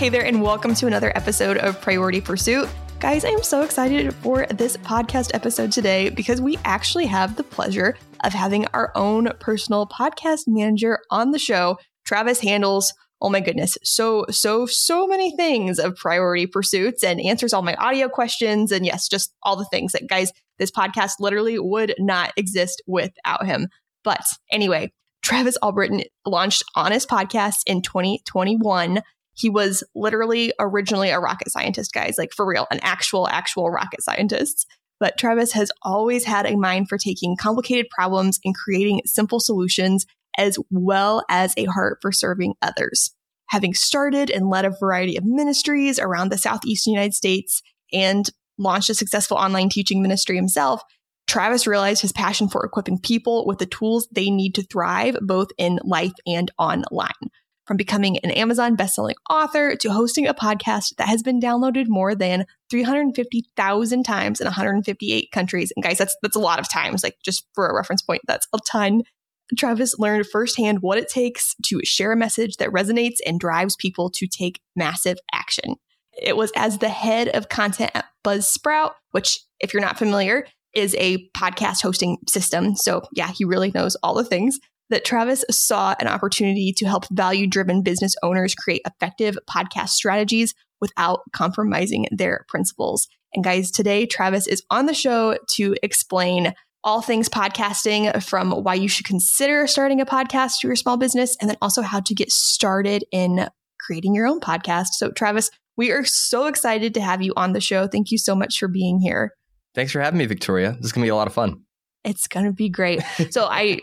Hey there, and welcome to another episode of Priority Pursuit. Guys, I am so excited for this podcast episode today because we actually have the pleasure of having our own personal podcast manager on the show. Travis handles, oh my goodness, so many things of Priority Pursuits and answers all my audio questions. And yes, just all the things that, guys, this podcast literally would not exist without him. But anyway, Travis Albritton launched Honest Podcasts in 2021. He was literally originally a rocket scientist, guys, like for real, an actual rocket scientist. But Travis has always had a mind for taking complicated problems and creating simple solutions, as well as a heart for serving others. Having started and led a variety of ministries around the Southeastern United States and launched a successful online teaching ministry himself, Travis realized his passion for equipping people with the tools they need to thrive, both in life and online. From becoming an Amazon bestselling author to hosting a podcast that has been downloaded more than 350,000 times in 158 countries. And guys, that's a lot of times, like just for a reference point, that's a ton. Travis learned firsthand what it takes to share a message that resonates and drives people to take massive action. It was as the head of content at Buzzsprout, which, if you're not familiar, is a podcast hosting system. So yeah, he really knows all the things, that Travis saw an opportunity to help value-driven business owners create effective podcast strategies without compromising their principles. And guys, today, Travis is on the show to explain all things podcasting, from why you should consider starting a podcast for your small business, and then also how to get started in creating your own podcast. So Travis, we are so excited to have you on the show. Thank you so much for being here. Thanks for having me, Victoria. This is going to be a lot of fun. It's going to be great. So I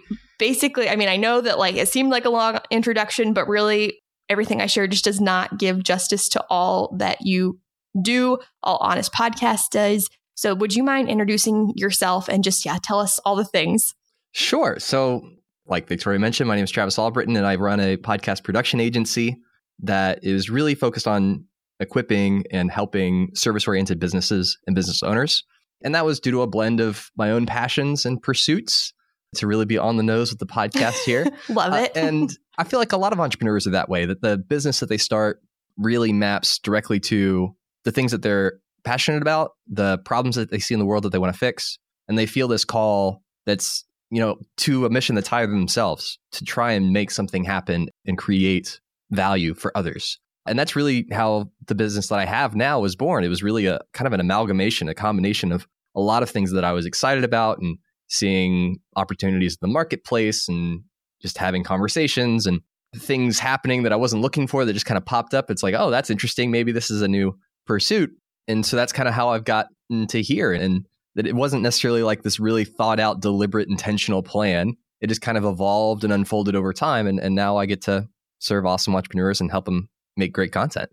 know that like it seemed like a long introduction, but really everything I shared just does not give justice to all that you do, all Honest Podcast does. So would you mind introducing yourself and just, tell us all the things? Sure. So like Victoria mentioned, my name is Travis Albritton, and I run a podcast production agency that is really focused on equipping and helping service-oriented businesses and business owners. And that was due to a blend of my own passions and pursuits to really be on the nose with the podcast here. Love it. And I feel like a lot of entrepreneurs are that way, that the business that they start really maps directly to the things that they're passionate about, the problems that they see in the world that they want to fix. And they feel this call that's, to a mission that's higher than themselves, to try and make something happen and create value for others. And that's really how the business that I have now was born. It was really a kind of an amalgamation, a combination of a lot of things that I was excited about and seeing opportunities in the marketplace and just having conversations and things happening that I wasn't looking for that just kind of popped up. It's like, oh, that's interesting. Maybe this is a new pursuit. And so that's kind of how I've gotten to here, and that it wasn't necessarily like this really thought out, deliberate, intentional plan. It just kind of evolved and unfolded over time. And now I get to serve awesome entrepreneurs and help them make great content.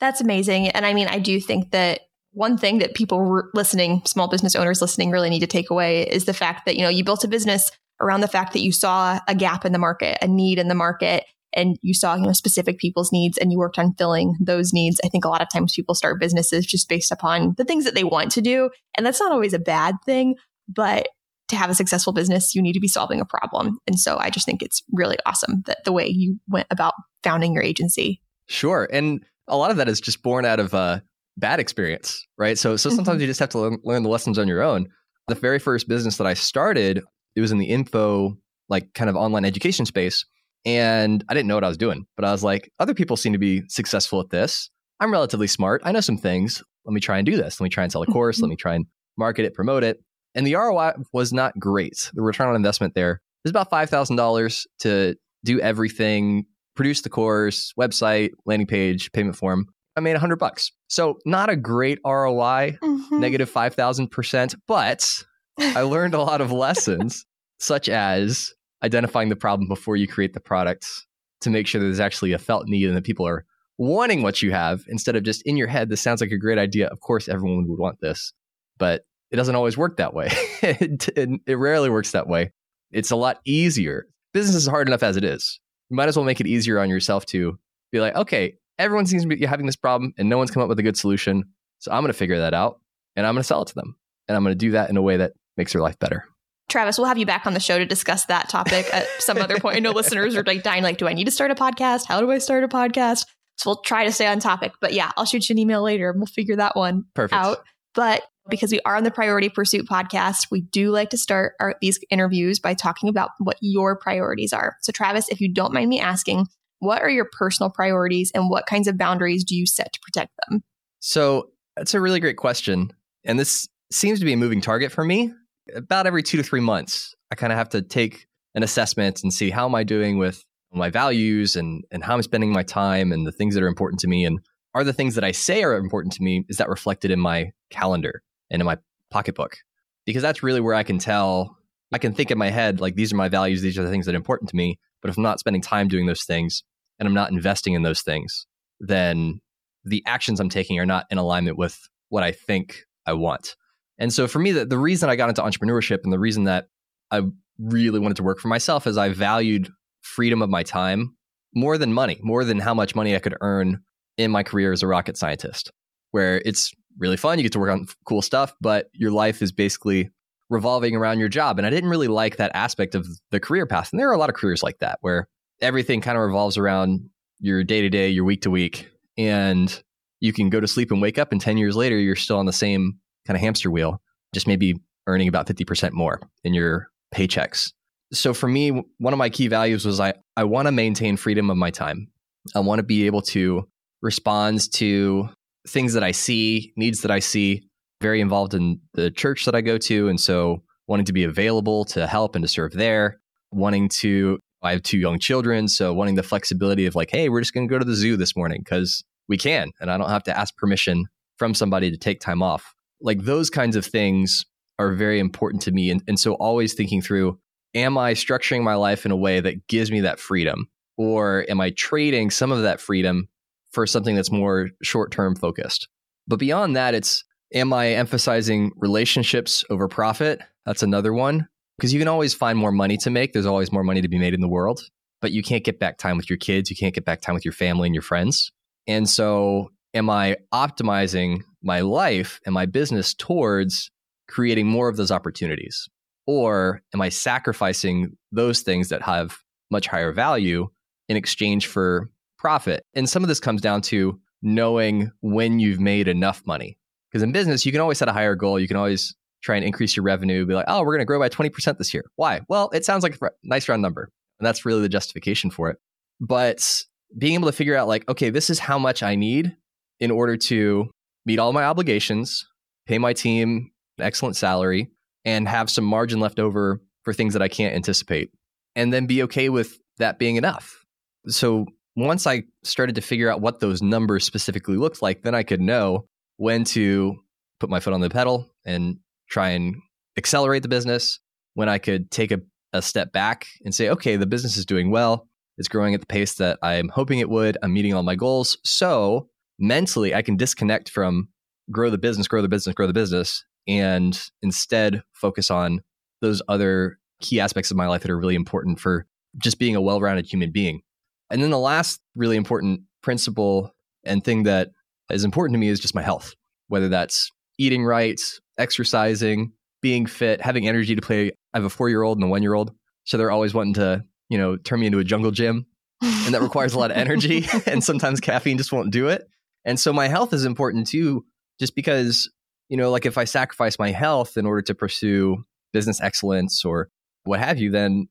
That's amazing. And I mean, I do think that one thing that people listening, small business owners listening, really need to take away is the fact that, you built a business around the fact that you saw a gap in the market, a need in the market, and you saw, specific people's needs, and you worked on filling those needs. I think a lot of times people start businesses just based upon the things that they want to do. And that's not always a bad thing, but to have a successful business, you need to be solving a problem. And so I just think it's really awesome that the way you went about founding your agency. Sure. And a lot of that is just born out of bad experience, right? So sometimes you just have to learn the lessons on your own. The very first business that I started, it was in the info, like kind of online education space. And I didn't know what I was doing, but I was like, other people seem to be successful at this. I'm relatively smart. I know some things. Let me try and do this. Let me try and sell a course. Let me try and market it, promote it. And the ROI was not great. The return on investment there is about $5,000 to do everything, produce the course, website, landing page, payment form. I made $100. So not a great ROI, negative 5,000%, but I learned a lot of lessons, such as identifying the problem before you create the product to make sure that there's actually a felt need and that people are wanting what you have, instead of just in your head, this sounds like a great idea. Of course, everyone would want this, but it doesn't always work that way. It rarely works that way. It's a lot easier. Business is hard enough as it is. You might as well make it easier on yourself to be like, okay, everyone seems to be having this problem and no one's come up with a good solution. So I'm going to figure that out and I'm going to sell it to them. And I'm going to do that in a way that makes their life better. Travis, we'll have you back on the show to discuss that topic at some other point. I know listeners are like dying, like, do I need to start a podcast? How do I start a podcast? So we'll try to stay on topic. But yeah, I'll shoot you an email later and we'll figure that one out. But because we are on the Priority Pursuit podcast, we do like to start these interviews by talking about what your priorities are. So Travis, if you don't mind me asking, what are your personal priorities and what kinds of boundaries do you set to protect them? So that's a really great question. And this seems to be a moving target for me. About every 2 to 3 months, I kind of have to take an assessment and see how am I doing with my values and how I'm spending my time and the things that are important to me. And are the things that I say are important to me, is that reflected in my calendar and in my pocketbook? Because that's really where I can tell, I can think in my head, like, these are my values, these are the things that are important to me. But if I'm not spending time doing those things and I'm not investing in those things, then the actions I'm taking are not in alignment with what I think I want. And so for me, the reason I got into entrepreneurship and the reason that I really wanted to work for myself is I valued freedom of my time more than money, more than how much money I could earn in my career as a rocket scientist, where it's really fun. You get to work on cool stuff, but your life is basically revolving around your job. And I didn't really like that aspect of the career path. And there are a lot of careers like that, where everything kind of revolves around your day-to-day, your week-to-week, and you can go to sleep and wake up, and 10 years later, you're still on the same kind of hamster wheel, just maybe earning about 50% more in your paychecks. So for me, one of my key values was I want to maintain freedom of my time. I want to be able to responds to things that I see, needs that I see. Very involved in the church that I go to. And so wanting to be available to help and to serve there. I have 2 young children. So wanting the flexibility of like, hey, we're just going to go to the zoo this morning because we can. And I don't have to ask permission from somebody to take time off. Like, those kinds of things are very important to me. And so always thinking through, am I structuring my life in a way that gives me that freedom? Or am I trading some of that freedom for something that's more short-term focused? But beyond that, it's, am I emphasizing relationships over profit? That's another one, because you can always find more money to make. There's always more money to be made in the world, but you can't get back time with your kids. You can't get back time with your family and your friends. And so am I optimizing my life and my business towards creating more of those opportunities? Or am I sacrificing those things that have much higher value in exchange for profit? And some of this comes down to knowing when you've made enough money. Because in business, you can always set a higher goal. You can always try and increase your revenue, be like, oh, we're going to grow by 20% this year. Why? Well, it sounds like a nice round number. And that's really the justification for it. But being able to figure out like, okay, this is how much I need in order to meet all my obligations, pay my team an excellent salary, and have some margin left over for things that I can't anticipate. And then be okay with that being enough. So once I started to figure out what those numbers specifically looked like, then I could know when to put my foot on the pedal and try and accelerate the business, when I could take a step back and say, okay, the business is doing well. It's growing at the pace that I'm hoping it would. I'm meeting all my goals. So mentally, I can disconnect from grow the business, and instead focus on those other key aspects of my life that are really important for just being a well-rounded human being. And then the last really important principle and thing that is important to me is just my health, whether that's eating right, exercising, being fit, having energy to play. I have a 4-year-old and a 1-year-old. So they're always wanting to, turn me into a jungle gym. And that requires a lot of energy. And sometimes caffeine just won't do it. And so my health is important too, just because, if I sacrifice my health in order to pursue business excellence or what have you, then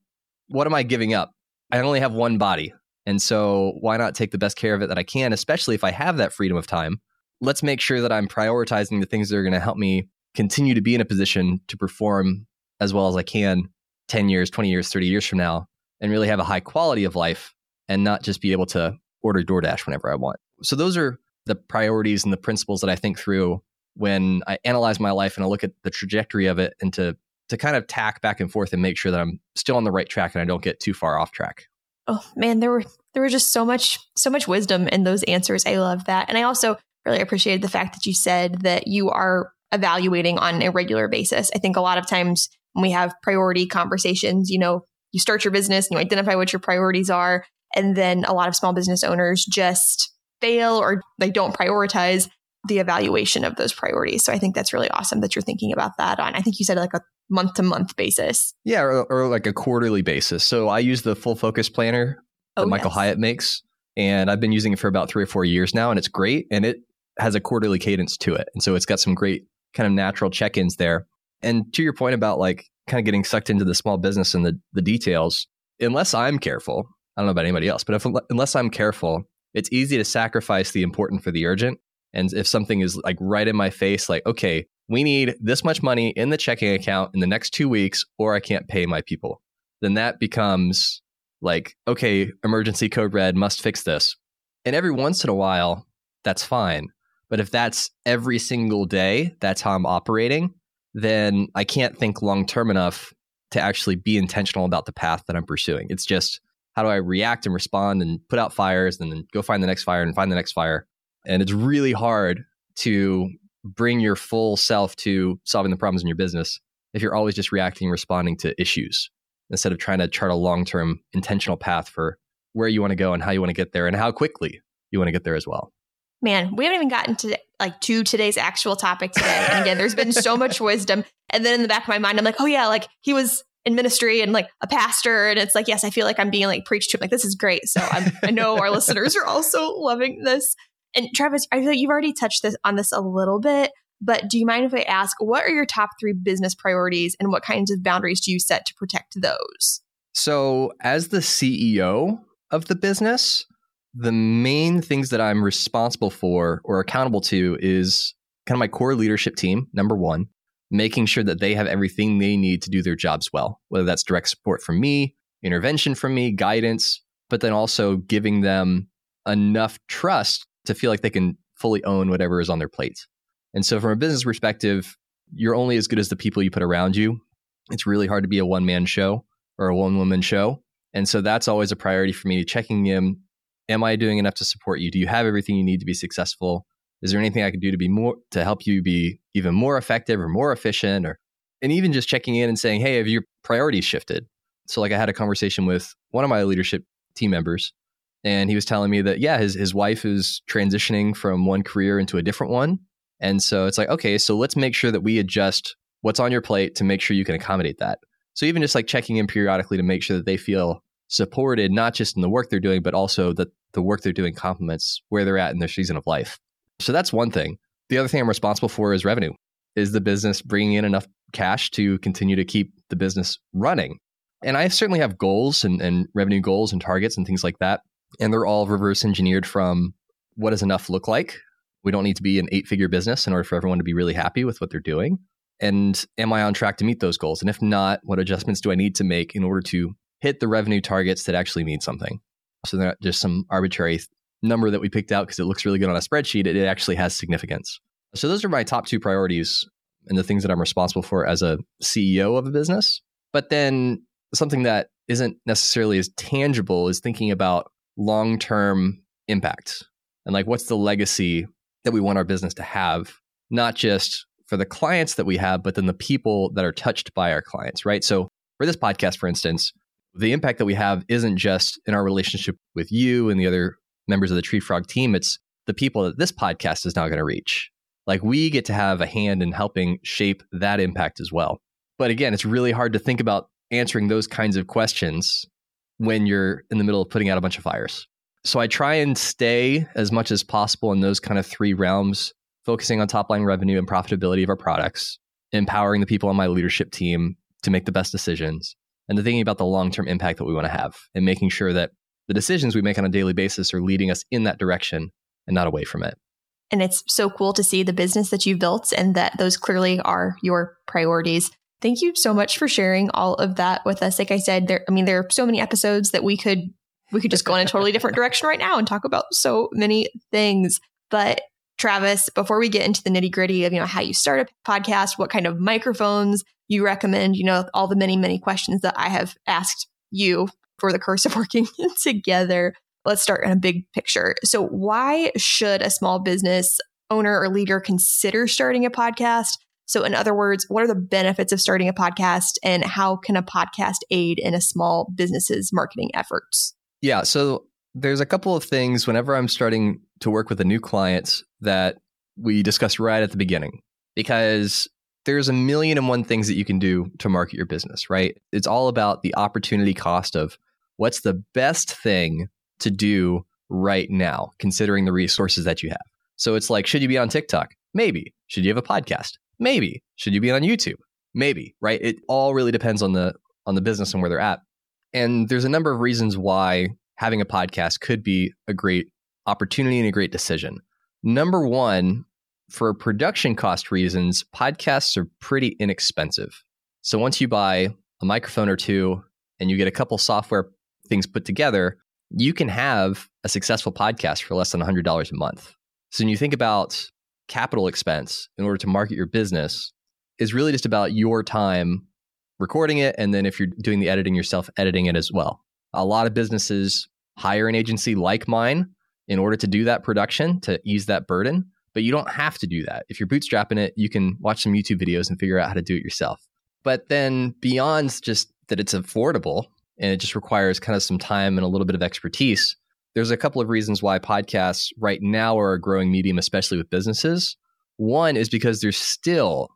what am I giving up? I only have one body. And so why not take the best care of it that I can, especially if I have that freedom of time? Let's make sure that I'm prioritizing the things that are going to help me continue to be in a position to perform as well as I can 10 years, 20 years, 30 years from now, and really have a high quality of life and not just be able to order DoorDash whenever I want. So those are the priorities and the principles that I think through when I analyze my life and I look at the trajectory of it, and to kind of tack back and forth and make sure that I'm still on the right track and I don't get too far off track. Oh man, there were just so much wisdom in those answers. I love that. And I also really appreciated the fact that you said that you are evaluating on a regular basis. I think a lot of times when we have priority conversations, you start your business and you identify what your priorities are. And then a lot of small business owners just fail, or they don't prioritize the evaluation of those priorities. So I think that's really awesome that you're thinking about that on, I think you said like a month-to-month basis. Yeah, or like a quarterly basis. So I use the Full Focus Planner that Michael Hyatt makes. And I've been using it for about 3 or 4 years now, and it's great. And it has a quarterly cadence to it. And so it's got some great kind of natural check-ins there. And to your point about like kind of getting sucked into the small business and the details, unless I'm careful, I don't know about anybody else, but unless I'm careful, it's easy to sacrifice the important for the urgent. And if something is like right in my face, like, okay, we need this much money in the checking account in the next 2 weeks, or I can't pay my people, then that becomes like, okay, emergency code red, must fix this. And every once in a while, that's fine. But if that's every single day, that's how I'm operating, then I can't think long-term enough to actually be intentional about the path that I'm pursuing. It's just, how do I react and respond and put out fires and then go find the next fire and find the next fire? And it's really hard to bring your full self to solving the problems in your business if you're always just reacting and responding to issues instead of trying to chart a long-term intentional path for where you want to go and how you want to get there and how quickly you want to get there as well. Man, we haven't even gotten to like to today's actual topic today. And again, there's been so much wisdom. And then in the back of my mind, I'm like, oh yeah, like he was in ministry and like a pastor. And it's like, yes, I feel like I'm being like preached to. I'm like, this is great. So I know our listeners are also loving this. And Travis, I feel like you've already touched on this a little bit, but do you mind if I ask, what are your top 3 business priorities and what kinds of boundaries do you set to protect those? So as the CEO of the business, the main things that I'm responsible for or accountable to is kind of my core leadership team, number one, making sure that they have everything they need to do their jobs well, whether that's direct support from me, intervention from me, guidance, but then also giving them enough trust to feel like they can fully own whatever is on their plate. And so from a business perspective, you're only as good as the people you put around you. It's really hard to be a one-man show or a one-woman show. And so that's always a priority for me, checking in. Am I doing enough to support you? Do you have everything you need to be successful? Is there anything I can do to help you be even more effective or more efficient? And even just checking in and saying, hey, have your priorities shifted? So like I had a conversation with one of my leadership team members, and he was telling me that, yeah, his wife is transitioning from one career into a different one. And so it's like, okay, so let's make sure that we adjust what's on your plate to make sure you can accommodate that. So even just like checking in periodically to make sure that they feel supported, not just in the work they're doing, but also that the work they're doing complements where they're at in their season of life. So that's one thing. The other thing I'm responsible for is revenue. Is the business bringing in enough cash to continue to keep the business running? And I certainly have goals and revenue goals and targets and things like that. And they're all reverse engineered from what does enough look like? We don't need to be an 8-figure business in order for everyone to be really happy with what they're doing. And am I on track to meet those goals? And if not, what adjustments do I need to make in order to hit the revenue targets that actually mean something? So they're not just some arbitrary number that we picked out because it looks really good on a spreadsheet. It actually has significance. So those are my top 2 priorities and the things that I'm responsible for as a CEO of a business. But then something that isn't necessarily as tangible is thinking about long-term impact and like what's the legacy that we want our business to have, not just for the clients that we have, but then the people that are touched by our clients, right? So for this podcast, for instance, the impact that we have isn't just in our relationship with you and the other members of the Tree Frog team. It's the people that this podcast is now going to reach. Like we get to have a hand in helping shape that impact as well. But again, it's really hard to think about answering those kinds of questions when you're in the middle of putting out a bunch of fires. So I try and stay as much as possible in those kind of 3 realms, focusing on top line revenue and profitability of our products, empowering the people on my leadership team to make the best decisions, and the thinking about the long-term impact that we want to have and making sure that the decisions we make on a daily basis are leading us in that direction and not away from it. And it's so cool to see the business that you've built and that those clearly are your priorities. Thank you so much for sharing all of that with us. Like I said, there are so many episodes that we could just go in a totally different direction right now and talk about so many things. But Travis, before we get into the nitty gritty of, how you start a podcast, what kind of microphones you recommend, all the many, many questions that I have asked you for the curse of working together, let's start in a big picture. So why should a small business owner or leader consider starting a podcast? So in other words, what are the benefits of starting a podcast and how can a podcast aid in a small business's marketing efforts? Yeah. So there's a couple of things whenever I'm starting to work with a new client that we discuss right at the beginning, because there's a million and one things that you can do to market your business, right? It's all about the opportunity cost of what's the best thing to do right now, considering the resources that you have. So it's like, should you be on TikTok? Maybe. Should you have a podcast? Maybe. Should you be on YouTube? Maybe, right? It all really depends on the business and where they're at. And there's a number of reasons why having a podcast could be a great opportunity and a great decision. Number one, for production cost reasons, podcasts are pretty inexpensive. So once you buy a microphone or two and you get a couple software things put together, you can have a successful podcast for less than $100 a month. So when you think about capital expense in order to market your business, is really just about your time recording it. And then if you're doing the editing yourself, editing it as well. A lot of businesses hire an agency like mine in order to do that production, to ease that burden. But you don't have to do that. If you're bootstrapping it, you can watch some YouTube videos and figure out how to do it yourself. But then beyond just that it's affordable and it just requires kind of some time and a little bit of expertise, there's a couple of reasons why podcasts right now are a growing medium, especially with businesses. One is because there's still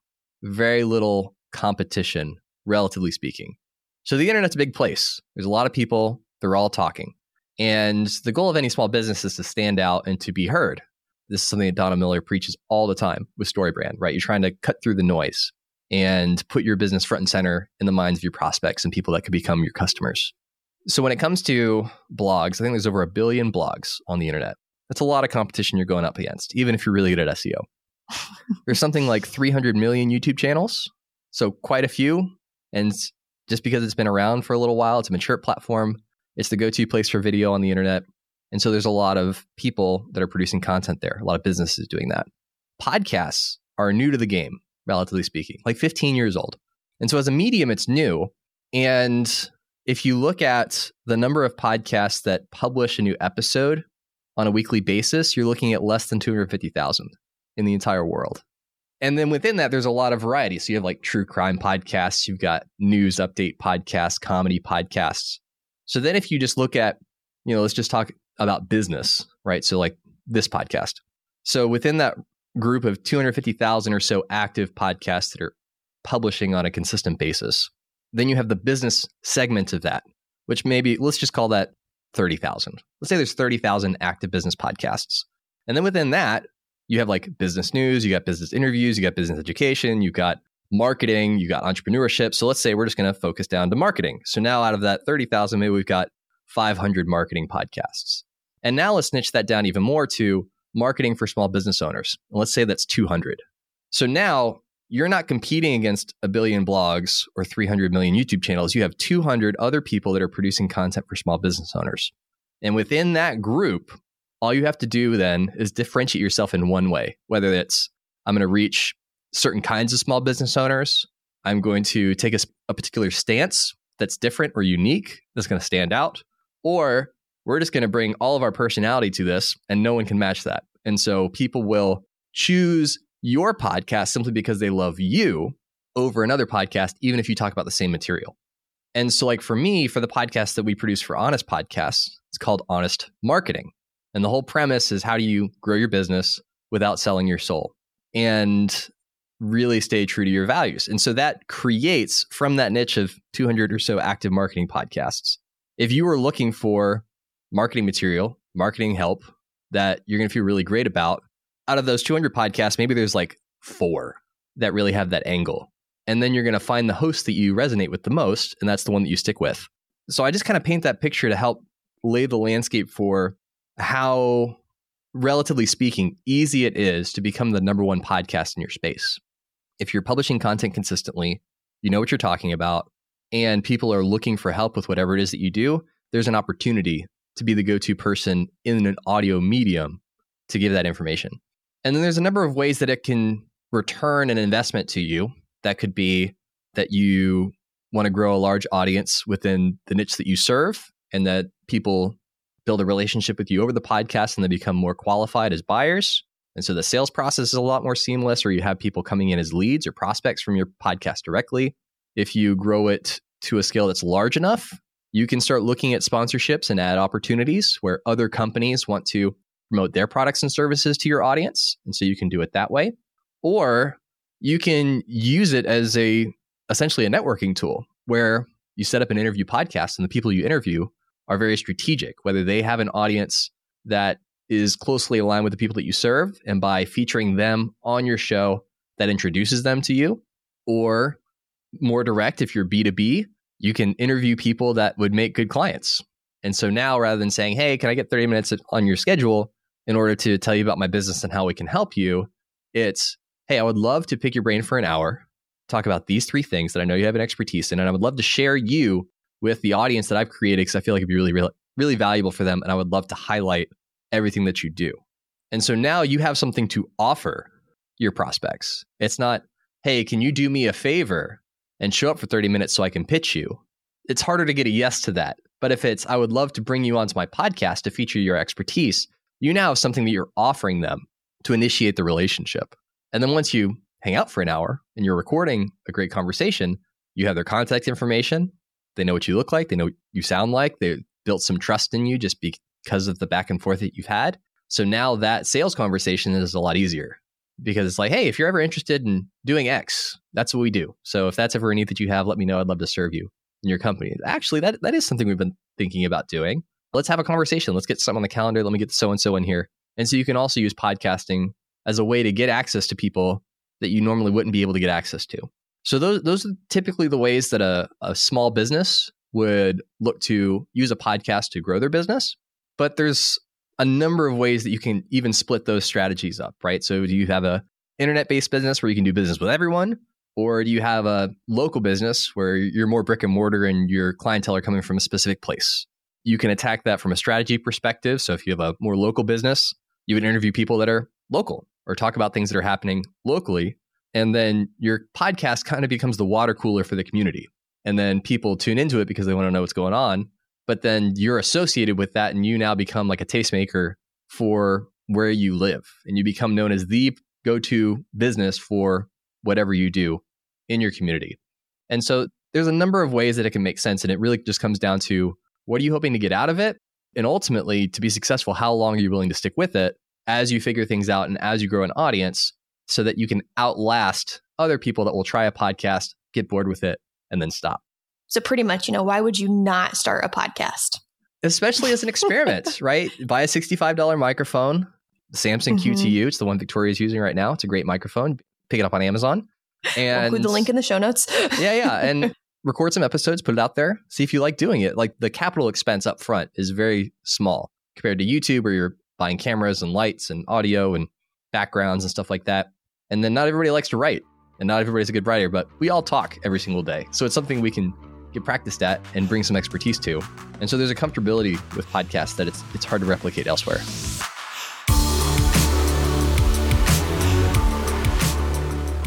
very little competition, relatively speaking. So the internet's a big place. There's a lot of people, they're all talking. And the goal of any small business is to stand out and to be heard. This is something that Donald Miller preaches all the time with StoryBrand, right? You're trying to cut through the noise and put your business front and center in the minds of your prospects and people that could become your customers. So when it comes to blogs, I think there's over 1 billion blogs on the internet. That's a lot of competition you're going up against, even if you're really good at SEO. There's something like 300 million YouTube channels, so quite a few. And just because it's been around for a little while, it's a mature platform. It's the go-to place for video on the internet. And so there's a lot of people that are producing content there. A lot of businesses doing that. Podcasts are new to the game, relatively speaking, like 15 years old. And so as a medium, it's new. And if you look at the number of podcasts that publish a new episode on a weekly basis, you're looking at less than 250,000. In the entire world. And then within that, there's a lot of variety. So you have like true crime podcasts, you've got news update podcasts, comedy podcasts. So then if you just look at, let's just talk about business, right? So like this podcast. So within that group of 250,000 or so active podcasts that are publishing on a consistent basis, then you have the business segment of that, which maybe let's just call that 30,000. Let's say there's 30,000 active business podcasts. And then within that, you have like business news, you got business interviews, you got business education, you got marketing, you got entrepreneurship. So let's say we're just going to focus down to marketing. So now out of that 30,000, maybe we've got 500 marketing podcasts. And now let's niche that down even more to marketing for small business owners. And let's say that's 200. So now you're not competing against 1 billion blogs or 300 million YouTube channels. You have 200 other people that are producing content for small business owners. And within that group, all you have to do then is differentiate yourself in one way, whether it's I'm going to reach certain kinds of small business owners. I'm going to take a particular stance that's different or unique that's going to stand out, or we're just going to bring all of our personality to this and no one can match that. And so people will choose your podcast simply because they love you over another podcast, even if you talk about the same material. And so like for me, for the podcast that we produce for Honest Podcasts, it's called Honest Marketing. And the whole premise is how do you grow your business without selling your soul and really stay true to your values. And so that creates from that niche of 200 or so active marketing podcasts. If you are looking for marketing material, marketing help that you're going to feel really great about, out of those 200 podcasts, maybe there's like 4 that really have that angle. And then you're going to find the host that you resonate with the most. And that's the one that you stick with. So I just kind of paint that picture to help lay the landscape for how, relatively speaking, easy it is to become the number one podcast in your space. If you're publishing content consistently, you know what you're talking about, and people are looking for help with whatever it is that you do, there's an opportunity to be the go-to person in an audio medium to give that information. And then there's a number of ways that it can return an investment to you. That could be that you want to grow a large audience within the niche that you serve and that people build a relationship with you over the podcast and they become more qualified as buyers. And so the sales process is a lot more seamless, or you have people coming in as leads or prospects from your podcast directly. If you grow it to a scale that's large enough, you can start looking at sponsorships and ad opportunities where other companies want to promote their products and services to your audience. And so you can do it that way. Or you can use it as essentially a networking tool where you set up an interview podcast and the people you interview are very strategic, whether they have an audience that is closely aligned with the people that you serve. And by featuring them on your show, that introduces them to you. Or more direct, if you're B2B, you can interview people that would make good clients. And so now, rather than saying, hey, can I get 30 minutes on your schedule in order to tell you about my business and how we can help you? It's, hey, I would love to pick your brain for an hour, talk about these three things that I know you have an expertise in, and I would love to share you with the audience that I've created because I feel like it'd be really, really valuable for them. And I would love to highlight everything that you do. And so now you have something to offer your prospects. It's not, hey, can you do me a favor and show up for 30 minutes so I can pitch you? It's harder to get a yes to that. But if it's, I would love to bring you onto my podcast to feature your expertise, you now have something that you're offering them to initiate the relationship. And then once you hang out for an hour and you're recording a great conversation, you have their contact information. They know what you look like. They know what you sound like. They built some trust in you just because of the back and forth that you've had. So now that sales conversation is a lot easier because it's like, hey, if you're ever interested in doing X, that's what we do. So if that's ever a need that you have, let me know. I'd love to serve you in your company. Actually, that is something we've been thinking about doing. Let's have a conversation. Let's get something on the calendar. Let me get so-and-so in here. And so you can also use podcasting as a way to get access to people that you normally wouldn't be able to get access to. So those are typically the ways that a small business would look to use a podcast to grow their business. But there's a number of ways that you can even split those strategies up, right? So do you have a internet-based business where you can do business with everyone? Or do you have a local business where you're more brick and mortar and your clientele are coming from a specific place? You can attack that from a strategy perspective. So if you have a more local business, you would interview people that are local or talk about things that are happening locally. And then your podcast kind of becomes the water cooler for the community. And then people tune into it because they want to know what's going on. But then you're associated with that and you now become like a tastemaker for where you live. And you become known as the go-to business for whatever you do in your community. And so there's a number of ways that it can make sense. And it really just comes down to, what are you hoping to get out of it? And ultimately, to be successful, how long are you willing to stick with it as you figure things out and as you grow an audience so that you can outlast other people that will try a podcast, get bored with it, and then stop. So pretty much, why would you not start a podcast? Especially as an experiment, right? Buy a $65 microphone, Samson Q2U. It's the one Victoria's using right now. It's a great microphone. Pick it up on Amazon. And we'll include the link in the show notes. Yeah. And record some episodes, put it out there. See if you like doing it. Like the capital expense up front is very small compared to YouTube where you're buying cameras and lights and audio and backgrounds and stuff like that. And then not everybody likes to write and not everybody's a good writer, but we all talk every single day. So it's something we can get practiced at and bring some expertise to. And so there's a comfortability with podcasts that it's hard to replicate elsewhere.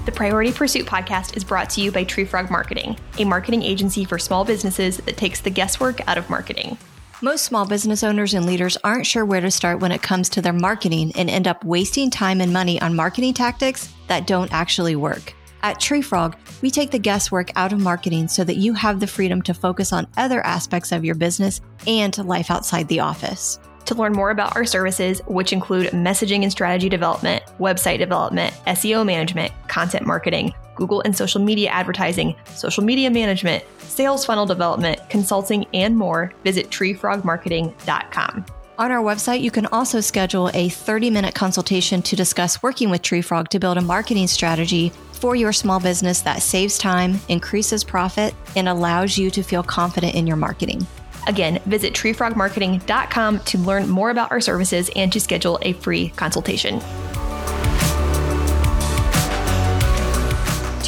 The Priority Pursuit Podcast is brought to you by Tree Frog Marketing, a marketing agency for small businesses that takes the guesswork out of marketing. Most small business owners and leaders aren't sure where to start when it comes to their marketing and end up wasting time and money on marketing tactics that don't actually work. At Tree Frog, we take the guesswork out of marketing so that you have the freedom to focus on other aspects of your business and life outside the office. To learn more about our services, which include messaging and strategy development, website development, SEO management, content marketing, Google and social media advertising, social media management, sales funnel development, consulting, and more, visit treefrogmarketing.com. On our website, you can also schedule a 30-minute consultation to discuss working with Tree Frog to build a marketing strategy for your small business that saves time, increases profit, and allows you to feel confident in your marketing. Again, visit treefrogmarketing.com to learn more about our services and to schedule a free consultation. Do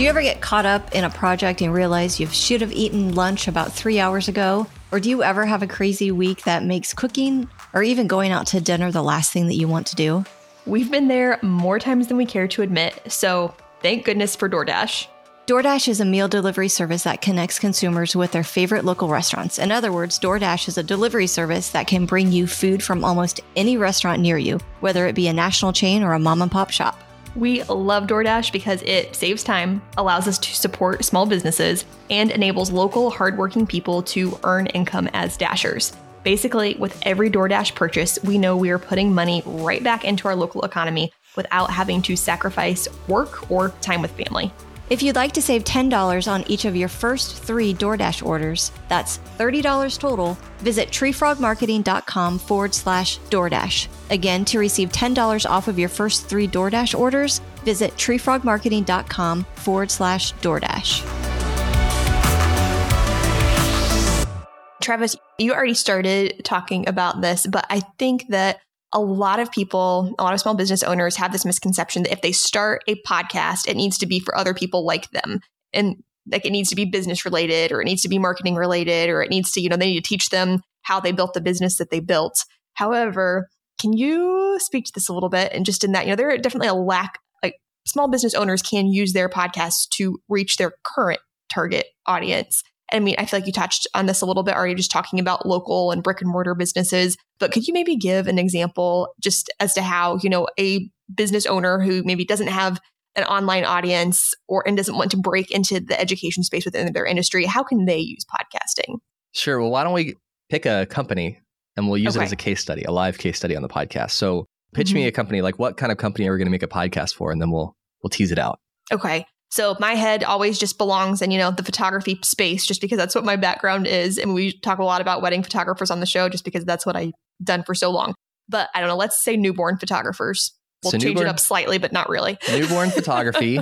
you ever get caught up in a project and realize you should have eaten lunch about 3 hours ago? Or do you ever have a crazy week that makes cooking or even going out to dinner the last thing that you want to do? We've been there more times than we care to admit, so thank goodness for DoorDash. DoorDash is a meal delivery service that connects consumers with their favorite local restaurants. In other words, DoorDash is a delivery service that can bring you food from almost any restaurant near you, whether it be a national chain or a mom and pop shop. We love DoorDash because it saves time, allows us to support small businesses, and enables local hardworking people to earn income as Dashers. Basically, with every DoorDash purchase, we know we are putting money right back into our local economy without having to sacrifice work or time with family. If you'd like to save $10 on each of your first 3 DoorDash orders, that's $30 total, visit treefrogmarketing.com/DoorDash. Again, to receive $10 off of your first 3 DoorDash orders, visit treefrogmarketing.com/DoorDash. Travis, you already started talking about this, but I think that a lot of people, a lot of small business owners have this misconception that if they start a podcast, it needs to be for other people like them. And like it needs to be business related, or it needs to be marketing related, or it needs to, you know, they need to teach them how they built the business that they built. However, can you speak to this a little bit? And just in that, you know, there are definitely a lack, like small business owners can use their podcasts to reach their current target audience. I mean, I feel like you touched on this a little bit already, just talking about local and brick and mortar businesses, but could you maybe give an example just as to how, you know, a business owner who maybe doesn't have an online audience or and doesn't want to break into the education space within their industry, how can they use podcasting? Sure. Well, why don't we pick a company and we'll use it as a case study, a live case study on the podcast. So pitch me a company, like what kind of company are we going to make a podcast for? And then we'll tease it out. Okay. So my head always just belongs in, you know, the photography space, just because that's what my background is. And we talk a lot about wedding photographers on the show, just because that's what I've done for so long. But I don't know, let's say newborn photographers. We'll change it up slightly, but not really. Newborn photography.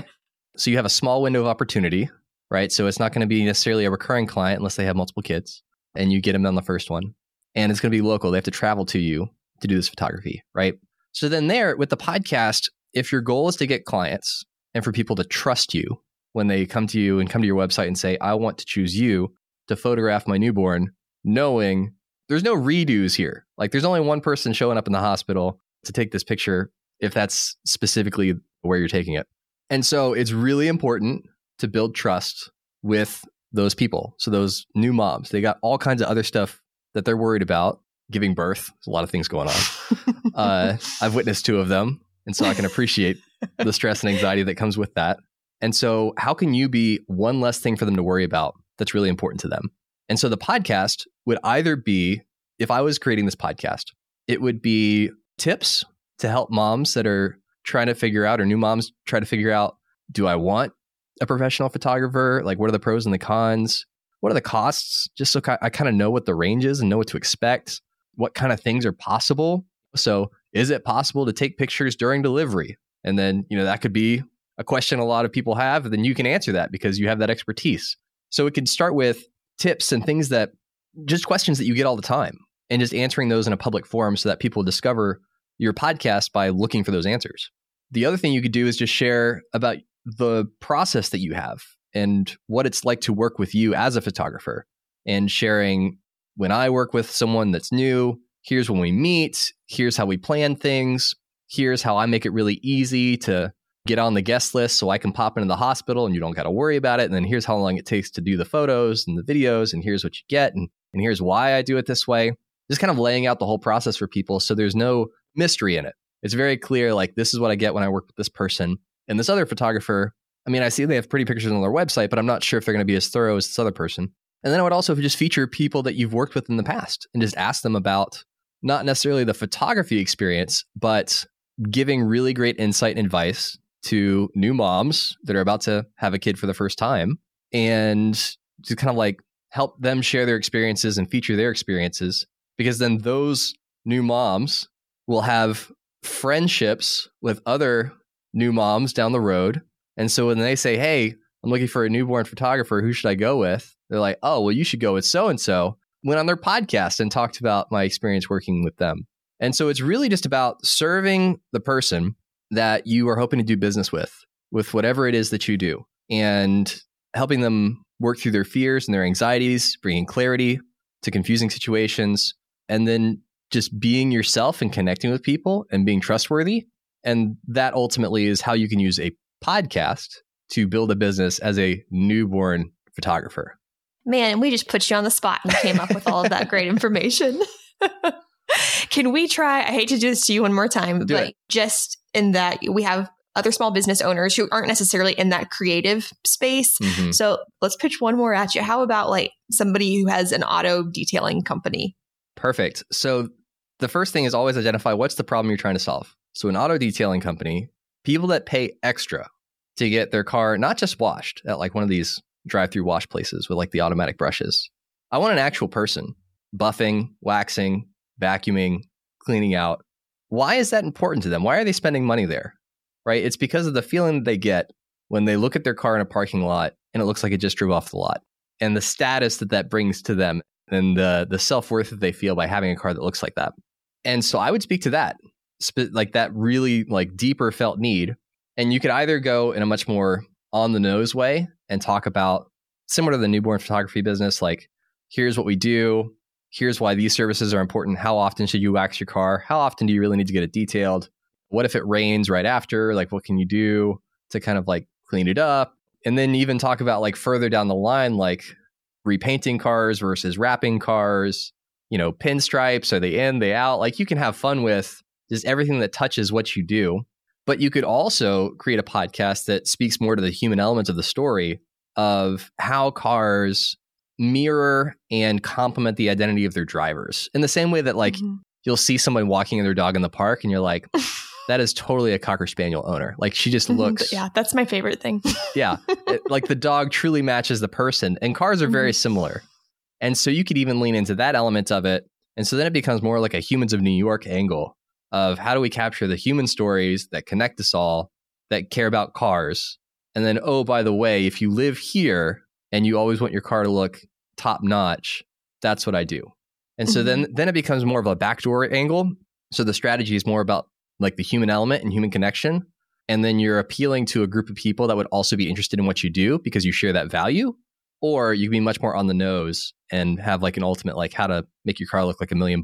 So you have a small window of opportunity, right? So it's not going to be necessarily a recurring client unless they have multiple kids and you get them on the first one. And it's going to be local. They have to travel to you to do this photography, right? So then there with the podcast, if your goal is to get clients, and for people to trust you when they come to you and come to your website and say, I want to choose you to photograph my newborn, knowing there's no redos here. Like there's only one person showing up in the hospital to take this picture if that's specifically where you're taking it. And so it's really important to build trust with those people. So those new moms, they got all kinds of other stuff that they're worried about. Giving birth, there's a lot of things going on. I've witnessed 2 of them. And so I can appreciate the stress and anxiety that comes with that. And so how can you be one less thing for them to worry about that's really important to them? And so the podcast would either be, if I was creating this podcast, it would be tips to help moms that are trying to figure out, or new moms try to figure out, do I want a professional photographer? Like what are the pros and the cons? What are the costs? Just so I kind of know what the range is and know what to expect. What kind of things are possible? So is it possible to take pictures during delivery? And then, you know, that could be a question a lot of people have, and then you can answer that because you have that expertise. So it could start with tips and things that just questions that you get all the time and just answering those in a public forum so that people discover your podcast by looking for those answers. The other thing you could do is just share about the process that you have and what it's like to work with you as a photographer, and sharing when I work with someone that's new, here's when we meet, here's how we plan things. Here's how I make it really easy to get on the guest list so I can pop into the hospital and you don't got to worry about it. And then here's how long it takes to do the photos and the videos. And here's what you get. And here's why I do it this way. Just kind of laying out the whole process for people. So there's no mystery in it. It's very clear, like this is what I get when I work with this person. And this other photographer, I mean, I see they have pretty pictures on their website, but I'm not sure if they're going to be as thorough as this other person. And then I would also just feature people that you've worked with in the past and just ask them about not necessarily the photography experience, but giving really great insight and advice to new moms that are about to have a kid for the first time, and to kind of like help them share their experiences and feature their experiences, because then those new moms will have friendships with other new moms down the road. And so when they say, hey, I'm looking for a newborn photographer, who should I go with? They're like, oh, well, you should go with so-and-so. Went on their podcast and talked about my experience working with them. And so it's really just about serving the person that you are hoping to do business with whatever it is that you do, and helping them work through their fears and their anxieties, bringing clarity to confusing situations, and then just being yourself and connecting with people and being trustworthy. And that ultimately is how you can use a podcast to build a business as a newborn photographer. Man, we just put you on the spot and came up with all of that great information. Can we try? I hate to do this to you one more time, but just in that we have other small business owners who aren't necessarily in that creative space. Mm-hmm. So let's pitch one more at you. How about like somebody who has an auto detailing company? Perfect. So the first thing is always identify what's the problem you're trying to solve. So an auto detailing company, people that pay extra to get their car not just washed at like one of these drive-through wash places with like the automatic brushes. I want an actual person buffing, waxing, vacuuming, cleaning out. Why is that important to them? Why are they spending money there? Right? It's because of the feeling they get when they look at their car in a parking lot and it looks like it just drove off the lot, and the status that that brings to them and the self-worth that they feel by having a car that looks like that. And so I would speak to that, like that really like deeper felt need. And you could either go in a much more on the nose way and talk about similar to the newborn photography business, like here's what we do, here's why these services are important. How often should you wax your car? How often do you really need to get it detailed? What if it rains right after? Like what can you do to kind of like clean it up? And then even talk about like further down the line, like repainting cars versus wrapping cars, you know, pinstripes, are they in, they out? Like you can have fun with just everything that touches what you do. But you could also create a podcast that speaks more to the human elements of the story of how cars mirror and complement the identity of their drivers. In the same way that like you'll see someone walking their dog in the park and you're like, that is totally a Cocker Spaniel owner. Like she just looks. Yeah, that's my favorite thing. Yeah. Like the dog truly matches the person, and cars are very similar. And so you could even lean into that element of it. And so then it becomes more like a Humans of New York angle of how do we capture the human stories that connect us all, that care about cars. And then, oh, by the way, if you live here and you always want your car to look top notch, that's what I do. And so then it becomes more of a backdoor angle. So the strategy is more about like the human element and human connection. And then you're appealing to a group of people that would also be interested in what you do because you share that value. Or you can be much more on the nose and have like an ultimate, like how to make your car look like $1 million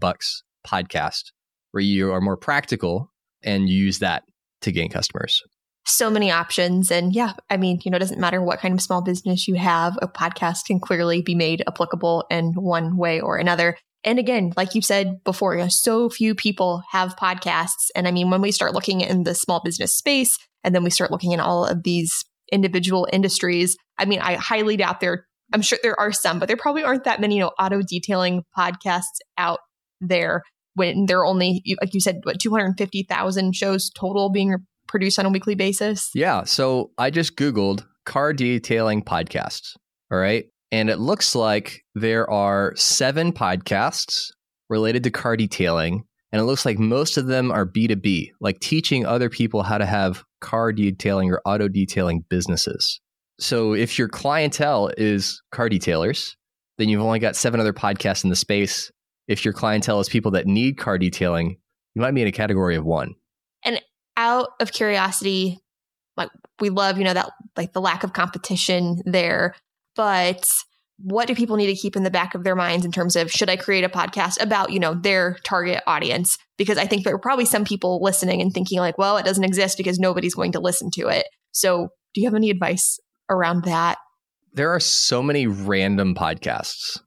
podcast, where you are more practical and you use that to gain customers. So many options. And yeah, I mean, you know, it doesn't matter what kind of small business you have, a podcast can clearly be made applicable in one way or another. And again, like you said before, you know, so few people have podcasts. And I mean, when we start looking in the small business space, and then we start looking in all of these individual industries, I mean, I highly doubt there, I'm sure there are some, but there probably aren't that many, you know, auto detailing podcasts out there when there are only, like you said, what, 250,000 shows total being produced on a weekly basis? Yeah. So I just Googled car detailing podcasts. All right. And it looks like there are 7 podcasts related to car detailing. And it looks like most of them are B2B, like teaching other people how to have car detailing or auto detailing businesses. So if your clientele is car detailers, then you've only got 7 other podcasts in the space. If your clientele is people that need car detailing, you might be in a category of 1. And out of curiosity, like we love, you know, that like the lack of competition there, but what do people need to keep in the back of their minds in terms of, should I create a podcast about, you know, their target audience? Because I think there are probably some people listening and thinking like, well, it doesn't exist because nobody's going to listen to it. So do you have any advice around that? There are so many random podcasts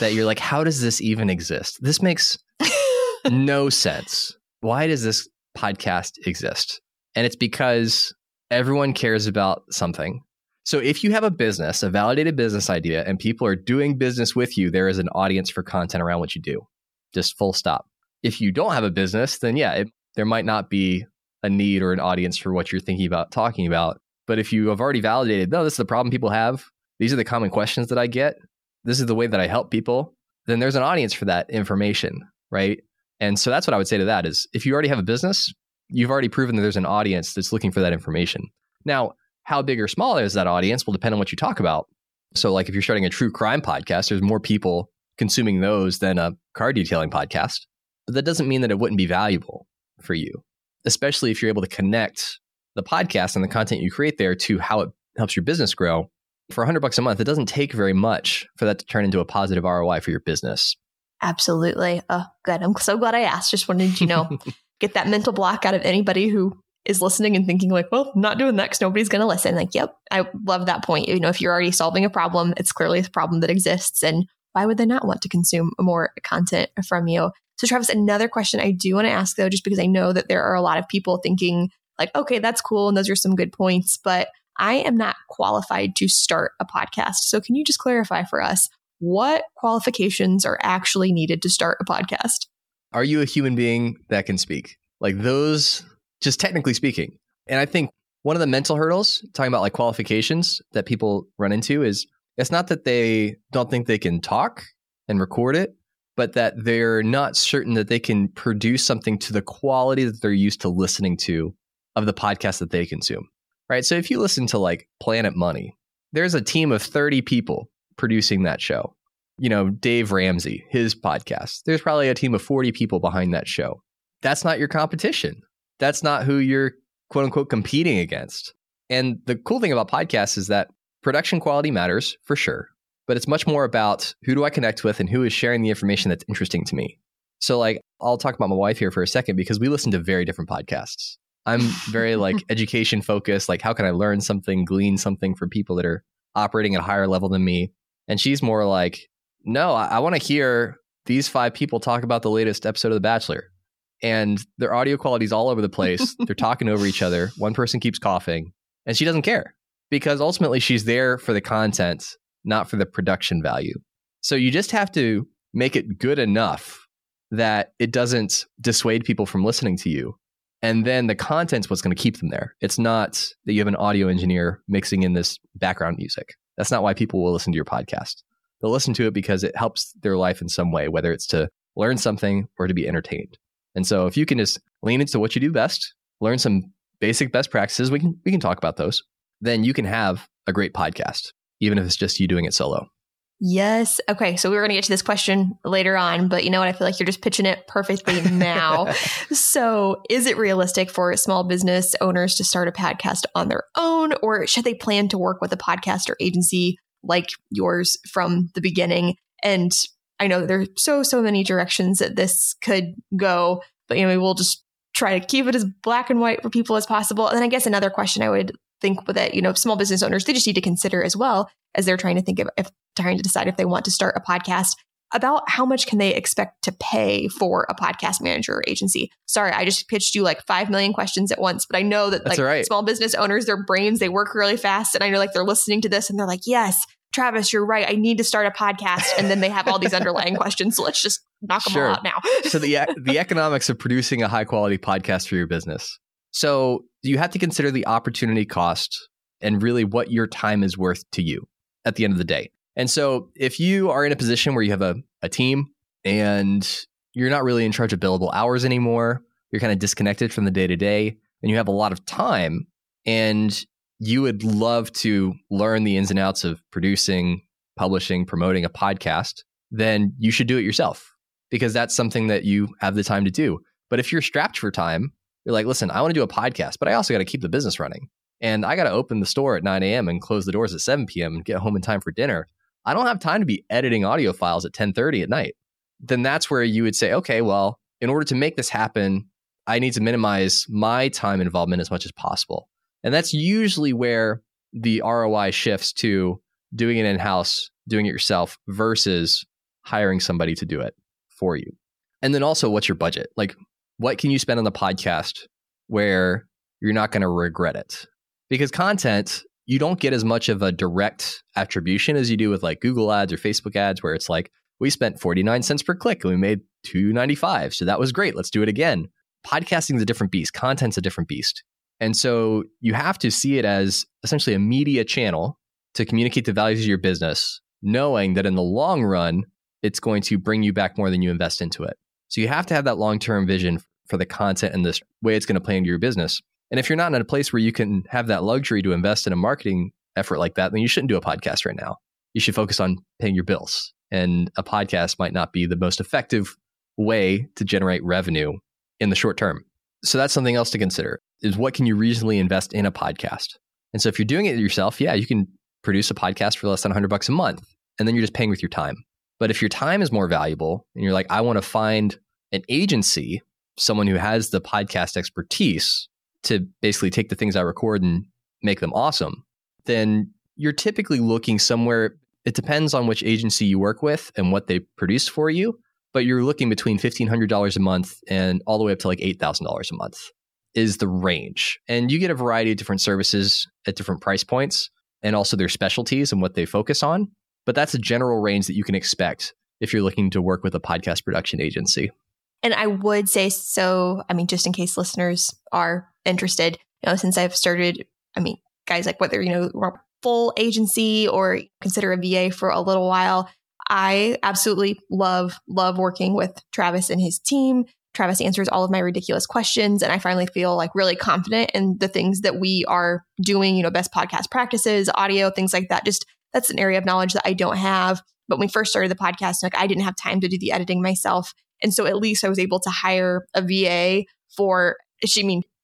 that you're like, how does this even exist? This makes no sense. Why does this podcast exist? And it's because everyone cares about something. So if you have a business, a validated business idea, and people are doing business with you, there is an audience for content around what you do. Just full stop. If you don't have a business, then yeah, there might not be a need or an audience for what you're thinking about, talking about. But if you have already validated, no, this is the problem people have, these are the common questions that I get, this is the way that I help people, then there's an audience for that information, right? And so that's what I would say to that is, if you already have a business, you've already proven that there's an audience that's looking for that information. Now, how big or small is that audience will depend on what you talk about. So like if you're starting a true crime podcast, there's more people consuming those than a car detailing podcast. But that doesn't mean that it wouldn't be valuable for you, especially if you're able to connect the podcast and the content you create there to how it helps your business grow. For $100 a month, it doesn't take very much for that to turn into a positive ROI for your business. Absolutely. Oh, good. I'm so glad I asked. Just wanted to, you know, get that mental block out of anybody who is listening and thinking like, well, I'm not doing that because nobody's going to listen. Like, yep, I love that point. You know, if you're already solving a problem, it's clearly a problem that exists. And why would they not want to consume more content from you? So Travis, another question I do want to ask though, just because I know that there are a lot of people thinking, like, okay, that's cool. And those are some good points, but I am not qualified to start a podcast. So can you just clarify for us what qualifications are actually needed to start a podcast? Are you a human being that can speak? Like those, just technically speaking. And I think one of the mental hurdles, talking about like qualifications that people run into, is it's not that they don't think they can talk and record it, but that they're not certain that they can produce something to the quality that they're used to listening to of the podcast that they consume, right? So if you listen to like Planet Money, there's a team of 30 people producing that show. You know, Dave Ramsey, his podcast, there's probably a team of 40 people behind that show. That's not your competition. That's not who you're quote unquote competing against. And the cool thing about podcasts is that production quality matters for sure, but it's much more about who do I connect with and who is sharing the information that's interesting to me. So like, I'll talk about my wife here for a second because we listen to very different podcasts. I'm very like education focused, like how can I learn something, glean something from people that are operating at a higher level than me. And she's more like, no, I want to hear these five people talk about the latest episode of The Bachelor. And their audio quality is all over the place. They're talking over each other. One person keeps coughing and she doesn't care because ultimately she's there for the content, not for the production value. So you just have to make it good enough that it doesn't dissuade people from listening to you. And then the content's what's going to keep them there. It's not that you have an audio engineer mixing in this background music. That's not why people will listen to your podcast. They'll listen to it because it helps their life in some way, whether it's to learn something or to be entertained. And so if you can just lean into what you do best, learn some basic best practices, we can talk about those, then you can have a great podcast, even if it's just you doing it solo. Yes. Okay. So we were going to get to this question later on, but you know what? I feel like you're just pitching it perfectly now. So is it realistic for small business owners to start a podcast on their own, or should they plan to work with a podcast or agency like yours from the beginning? And I know there's so many directions that this could go, but you know, we'll just try to keep it as black and white for people as possible. And then I guess another question I would think that, you know, small business owners, they just need to consider as well as they're trying to think of trying to decide if they want to start a podcast about how much can they expect to pay for a podcast manager or agency. Sorry, I just pitched you like 5 million questions at once, but I know that that's like right. Small business owners, their brains, they work really fast. And I know like they're listening to this and they're like, yes, Travis, you're right. I need to start a podcast. And then they have all these underlying questions. So let's just knock them all out now. So the economics of producing a high quality podcast for your business. So you have to consider the opportunity cost and really what your time is worth to you at the end of the day. And so if you are in a position where you have a team and you're not really in charge of billable hours anymore, you're kind of disconnected from the day to day and you have a lot of time and you would love to learn the ins and outs of producing, publishing, promoting a podcast, then you should do it yourself because that's something that you have the time to do. But if you're strapped for time, you're like, listen, I want to do a podcast, but I also got to keep the business running. And I got to open the store at 9 a.m. and close the doors at 7 p.m. and get home in time for dinner. I don't have time to be editing audio files at 10:30 at night. Then that's where you would say, okay, well, in order to make this happen, I need to minimize my time involvement as much as possible. And that's usually where the ROI shifts to doing it in-house, doing it yourself versus hiring somebody to do it for you. And then also, what's your budget? Like, what can you spend on the podcast where you're not going to regret it? Because content, you don't get as much of a direct attribution as you do with like Google ads or Facebook ads, where it's like, we spent 49 cents per click and we made $2.95. So that was great. Let's do it again. Podcasting is a different beast. Content's a different beast. And so you have to see it as essentially a media channel to communicate the values of your business, knowing that in the long run, it's going to bring you back more than you invest into it. So you have to have that long-term vision for the content and this way it's going to play into your business. And if you're not in a place where you can have that luxury to invest in a marketing effort like that, then you shouldn't do a podcast right now. You should focus on paying your bills. And a podcast might not be the most effective way to generate revenue in the short term. So that's something else to consider, is what can you reasonably invest in a podcast? And so if you're doing it yourself, yeah, you can produce a podcast for less than $100 a month, and then you're just paying with your time. But if your time is more valuable and you're like, I want to find an agency, someone who has the podcast expertise to basically take the things I record and make them awesome, then you're typically looking somewhere. It depends on which agency you work with and what they produce for you, but you're looking between $1,500 a month and all the way up to like $8,000 a month is the range. And you get a variety of different services at different price points and also their specialties and what they focus on. But that's a general range that you can expect if you're looking to work with a podcast production agency. And I would say, so, I mean, just in case listeners are interested, you know, since I've started I mean, guys, like whether, we're full agency or consider a VA for a little while, I absolutely love working with Travis and his team. Travis answers all of my ridiculous questions, and I finally feel like really confident in the things that we are doing, best podcast practices, audio, things like that. Just that's an area of knowledge that I don't have. But when we first started the podcast, I didn't have time to do the editing myself. And so at least I was able to hire a VA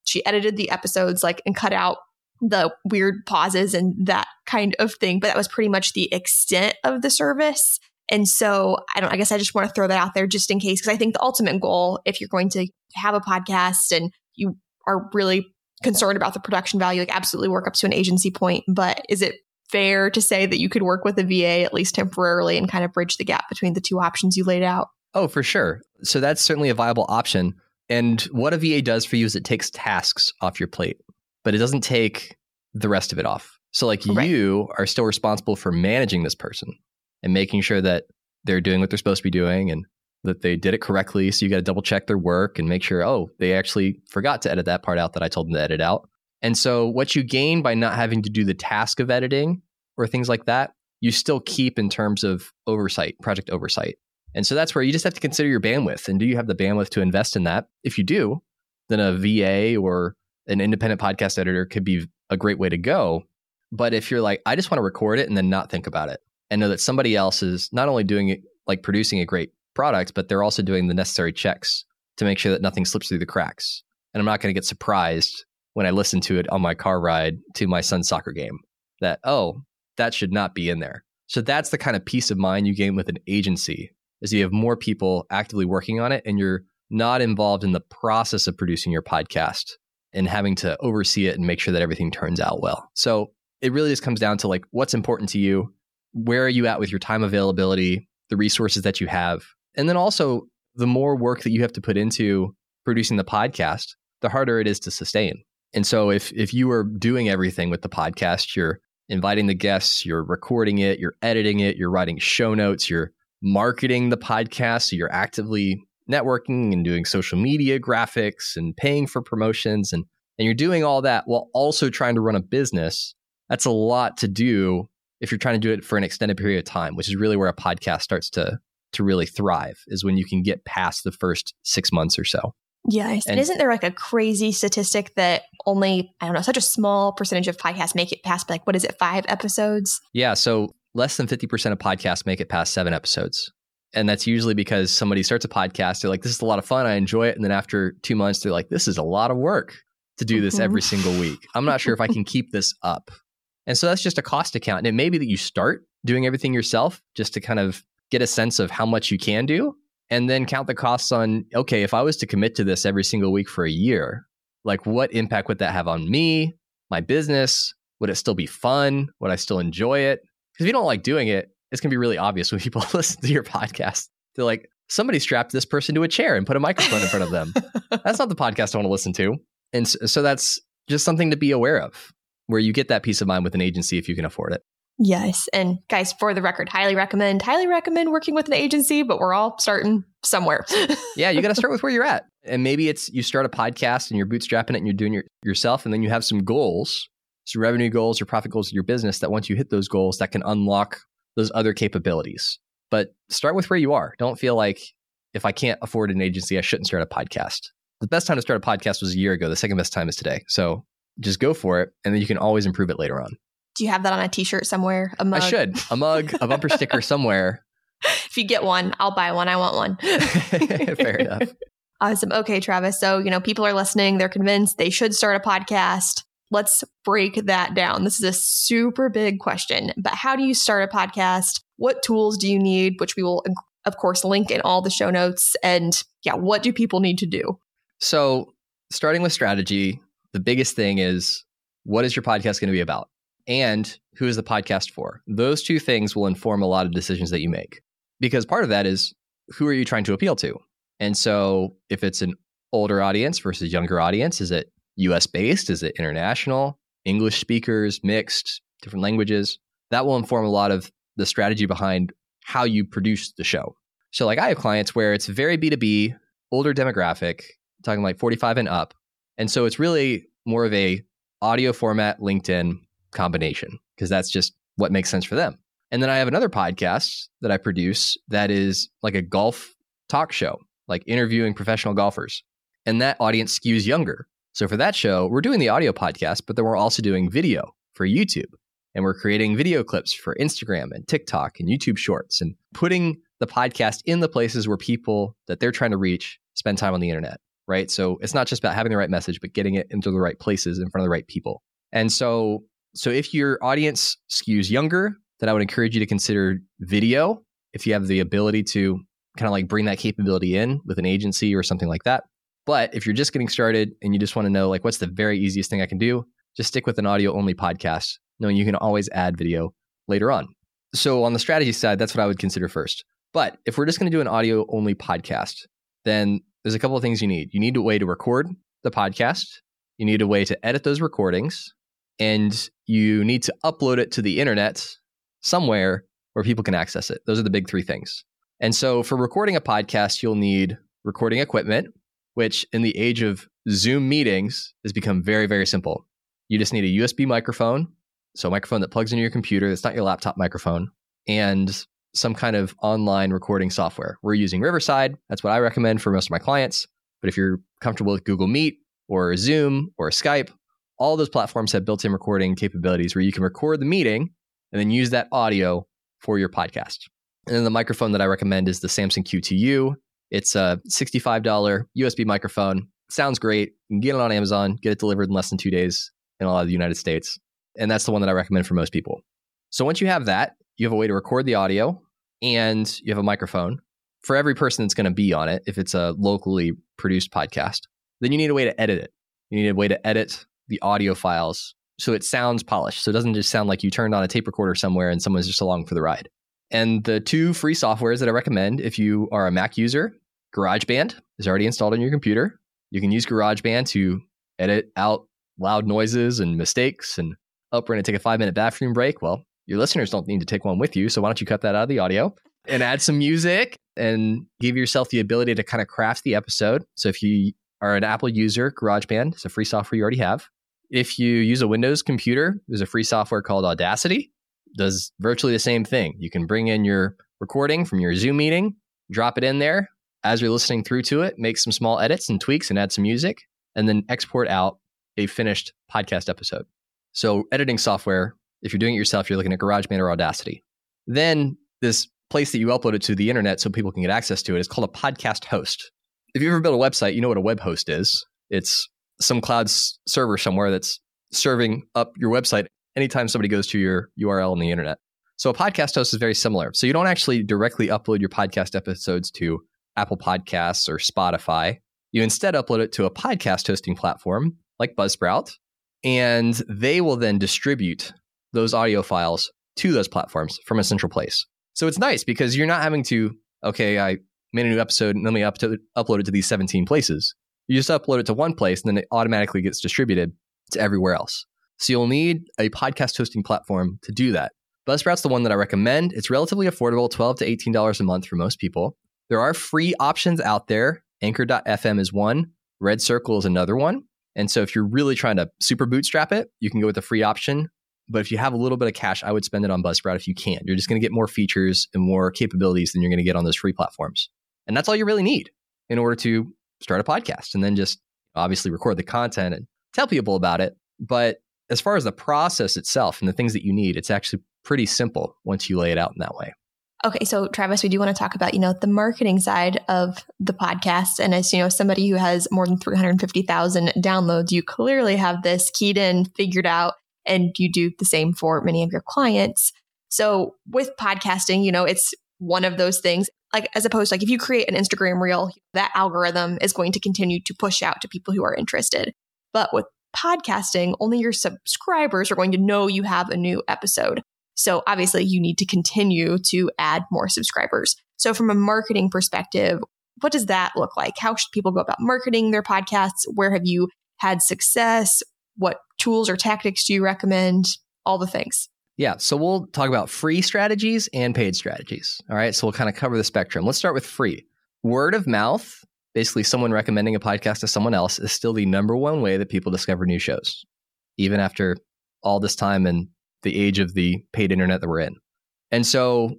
she edited the episodes and cut out the weird pauses and that kind of thing. But that was pretty much the extent of the service. And so I guess I just want to throw that out there just in case, because I think the ultimate goal, if you're going to have a podcast and you are really concerned about the production value, absolutely work up to an agency point. But is it fair to say that you could work with a VA at least temporarily and kind of bridge the gap between the two options you laid out? Oh, for sure. So that's certainly a viable option. And what a VA does for you is it takes tasks off your plate, but it doesn't take the rest of it off. So right. You are still responsible for managing this person and making sure that they're doing what they're supposed to be doing and that they did it correctly. So you got to double check their work and make sure, they actually forgot to edit that part out that I told them to edit out. And so what you gain by not having to do the task of editing or things like that, you still keep in terms of oversight, project oversight. And so that's where you just have to consider your bandwidth. And do you have the bandwidth to invest in that? If you do, then a VA or an independent podcast editor could be a great way to go. But if you're I just want to record it and then not think about it and know that somebody else is not only doing it, producing a great product, but they're also doing the necessary checks to make sure that nothing slips through the cracks. And I'm not going to get surprised when I listen to it on my car ride to my son's soccer game that, that should not be in there. So that's the kind of peace of mind you gain with an agency. Is you have more people actively working on it and you're not involved in the process of producing your podcast and having to oversee it and make sure that everything turns out well. So it really just comes down to what's important to you, where are you at with your time availability, the resources that you have. And then also the more work that you have to put into producing the podcast, the harder it is to sustain. And so if you are doing everything with the podcast, you're inviting the guests, you're recording it, you're editing it, you're writing show notes, you're marketing the podcast, so you're actively networking and doing social media graphics and paying for promotions and you're doing all that while also trying to run a business. That's a lot to do if you're trying to do it for an extended period of time, which is really where a podcast starts to really thrive, is when you can get past the first 6 months or so. Yes. And isn't there a crazy statistic that only, such a small percentage of podcasts make it past 5 episodes? Yeah. So less than 50% of podcasts make it past 7 episodes. And that's usually because somebody starts a podcast, they're this is a lot of fun, I enjoy it. And then after 2 months, they're this is a lot of work to do this every single week. I'm not sure if I can keep this up. And so that's just a cost account. And it may be that you start doing everything yourself just to kind of get a sense of how much you can do and then count the costs on, okay, if I was to commit to this every single week for a year, what impact would that have on me, my business? Would it still be fun? Would I still enjoy it? Because if you don't like doing it, it's going to be really obvious when people listen to your podcast. They're somebody strapped this person to a chair and put a microphone in front of them. That's not the podcast I want to listen to. And so that's just something to be aware of, where you get that peace of mind with an agency if you can afford it. Yes. And guys, for the record, highly recommend working with an agency, but we're all starting somewhere. Yeah, you got to start with where you're at. And maybe it's you start a podcast and you're bootstrapping it and you're doing it yourself, and then you have some goals. So revenue goals or profit goals in your business that once you hit those goals, that can unlock those other capabilities. But start with where you are. Don't feel if I can't afford an agency, I shouldn't start a podcast. The best time to start a podcast was a year ago. The second best time is today. So just go for it. And then you can always improve it later on. Do you have that on a t-shirt somewhere? A mug? I should. A mug, a bumper sticker somewhere. If you get one, I'll buy one. I want one. Fair enough. Awesome. Okay, Travis. So, people are listening. They're convinced they should start a podcast. Let's break that down. This is a super big question, but how do you start a podcast? What tools do you need, which we will, of course, link in all the show notes? And yeah, what do people need to do? So starting with strategy, the biggest thing is, what is your podcast going to be about? And who is the podcast for? Those two things will inform a lot of decisions that you make, because part of that is, who are you trying to appeal to? And so if it's an older audience versus younger audience, is it US based? Is it international? English speakers, mixed, different languages? That will inform a lot of the strategy behind how you produce the show. So I have clients where it's very B2B, older demographic, talking 45 and up. And so it's really more of a audio format, LinkedIn combination, because that's just what makes sense for them. And then I have another podcast that I produce that is like a golf talk show, like interviewing professional golfers. And that audience skews younger. So for that show, we're doing the audio podcast, but then we're also doing video for YouTube. And we're creating video clips for Instagram and TikTok and YouTube Shorts and putting the podcast in the places where people that they're trying to reach spend time on the internet, right? So it's not just about having the right message, but getting it into the right places in front of the right people. And so if your audience skews younger, then I would encourage you to consider video if you have the ability to kind of like bring that capability in with an agency or something like that. But if you're just getting started and you just want to know like what's the very easiest thing I can do, just stick with an audio only podcast, knowing you can always add video later on. So on the strategy side, that's what I would consider first. But if we're just going to do an audio only podcast, then there's a couple of things you need. You need a way to record the podcast. You need a way to edit those recordings, and you need to upload it to the internet somewhere where people can access it. Those are the big three things. And so for recording a podcast, you'll need recording equipment, which in the age of Zoom meetings has become very, very simple. You just need a USB microphone. So a microphone that plugs into your computer. That's not your laptop microphone. And some kind of online recording software. We're using Riverside. That's what I recommend for most of my clients. But if you're comfortable with Google Meet or Zoom or Skype, all those platforms have built-in recording capabilities where you can record the meeting and then use that audio for your podcast. And then the microphone that I recommend is the Samson Q2U. It's a $65 USB microphone. Sounds great. You can get it on Amazon, get it delivered in less than 2 days in a lot of the United States. And that's the one that I recommend for most people. So once you have that, you have a way to record the audio and you have a microphone for every person that's going to be on it. If it's a locally produced podcast, then you need a way to edit it. You need a way to edit the audio files so it sounds polished. So it doesn't just sound like you turned on a tape recorder somewhere and someone's just along for the ride. And the two free softwares that I recommend, if you are a Mac user, GarageBand is already installed on your computer. You can use GarageBand to edit out loud noises and mistakes. And we're going to take a 5-minute bathroom break. Well, your listeners don't need to take one with you. So why don't you cut that out of the audio and add some music and give yourself the ability to kind of craft the episode. So if you are an Apple user, GarageBand is a free software you already have. If you use a Windows computer, there's a free software called Audacity. It does virtually the same thing. You can bring in your recording from your Zoom meeting, drop it in there as you're listening through to it, make some small edits and tweaks and add some music, and then export out a finished podcast episode. So editing software, if you're doing it yourself, you're looking at GarageBand or Audacity. Then this place that you upload it to the internet so people can get access to it is called a podcast host. If you ever built a website, you know what a web host is. It's some cloud server somewhere that's serving up your website anytime somebody goes to your URL on the internet. So a podcast host is very similar. So you don't actually directly upload your podcast episodes to Apple Podcasts or Spotify. You instead upload it to a podcast hosting platform like Buzzsprout, and they will then distribute those audio files to those platforms from a central place. So it's nice because you're not having to, okay, I made a new episode and let me upload it to these 17 places. You just upload it to one place and then it automatically gets distributed to everywhere else. So you'll need a podcast hosting platform to do that. Buzzsprout's the one that I recommend. It's relatively affordable, $12 to $18 a month for most people. There are free options out there. Anchor.fm is one. Red Circle is another one. And so if you're really trying to super bootstrap it, you can go with a free option. But if you have a little bit of cash, I would spend it on Buzzsprout if you can. You're just going to get more features and more capabilities than you're going to get on those free platforms. And that's all you really need in order to start a podcast and then just obviously record the content and tell people about it. But as far as the process itself and the things that you need, it's actually pretty simple once you lay it out in that way. Okay. So Travis, we do want to talk about, the marketing side of the podcast. And as somebody who has more than 350,000 downloads, you clearly have this keyed in, figured out. And you do the same for many of your clients. So with podcasting, it's one of those things, like as opposed to if you create an Instagram reel, that algorithm is going to continue to push out to people who are interested. But with podcasting, only your subscribers are going to know you have a new episode. So obviously you need to continue to add more subscribers. So from a marketing perspective, what does that look like? How should people go about marketing their podcasts? Where have you had success? What tools or tactics do you recommend? All the things. Yeah. So we'll talk about free strategies and paid strategies. All right. So we'll kind of cover the spectrum. Let's start with free. Word of mouth, basically someone recommending a podcast to someone else, is still the number one way that people discover new shows. even after all this time and the age of the paid internet that we're in. And so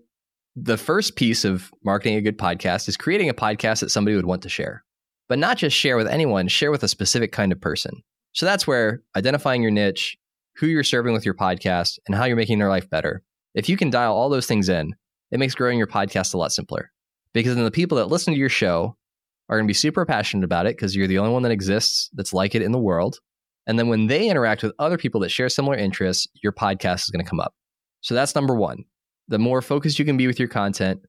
the first piece of marketing a good podcast is creating a podcast that somebody would want to share, but not just share with anyone, share with a specific kind of person. So that's where identifying your niche, who you're serving with your podcast, and how you're making their life better. If you can dial all those things in, it makes growing your podcast a lot simpler, because then the people that listen to your show are going to be super passionate about it because you're the only one that exists that's like it in the world. And then when they interact with other people that share similar interests, your podcast is going to come up. So that's number one. The more focused you can be with your content